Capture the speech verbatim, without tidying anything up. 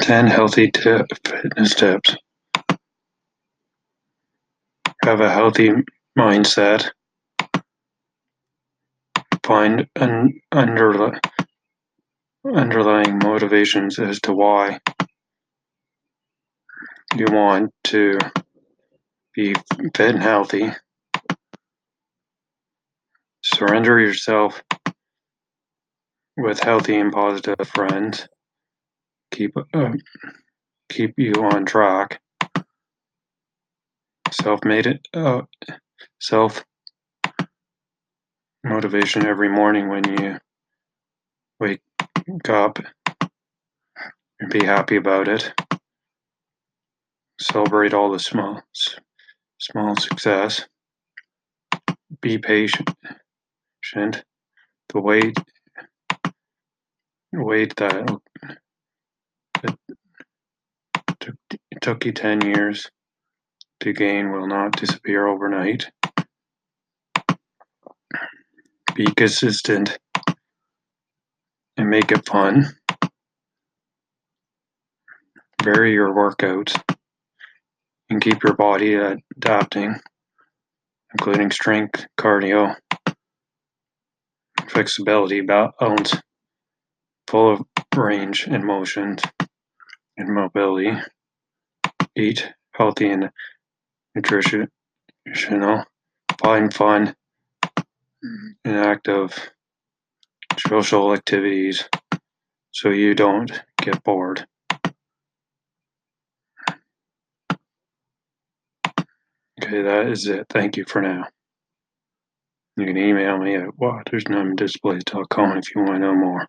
ten healthy tip, fitness tips. Have a healthy mindset. Find an underlying underlying motivations as to why you want to be fit and healthy. Surrender yourself with healthy and positive friends. Keep uh, keep you on track. Self-made it uh, self motivation every morning when you wake up, and be happy about it. Celebrate all the small small success. Be patient. The weight weight that it took you ten years to gain will not disappear overnight. Be consistent and make it fun. Vary your workouts and keep your body adapting, including strength, cardio, flexibility, balance, full range and motion and mobility. Eat healthy and nutritional. Find fun and active social activities so you don't get bored. Okay, that is it. Thank you for now. You can email me at walters num display dot com if you want to know more.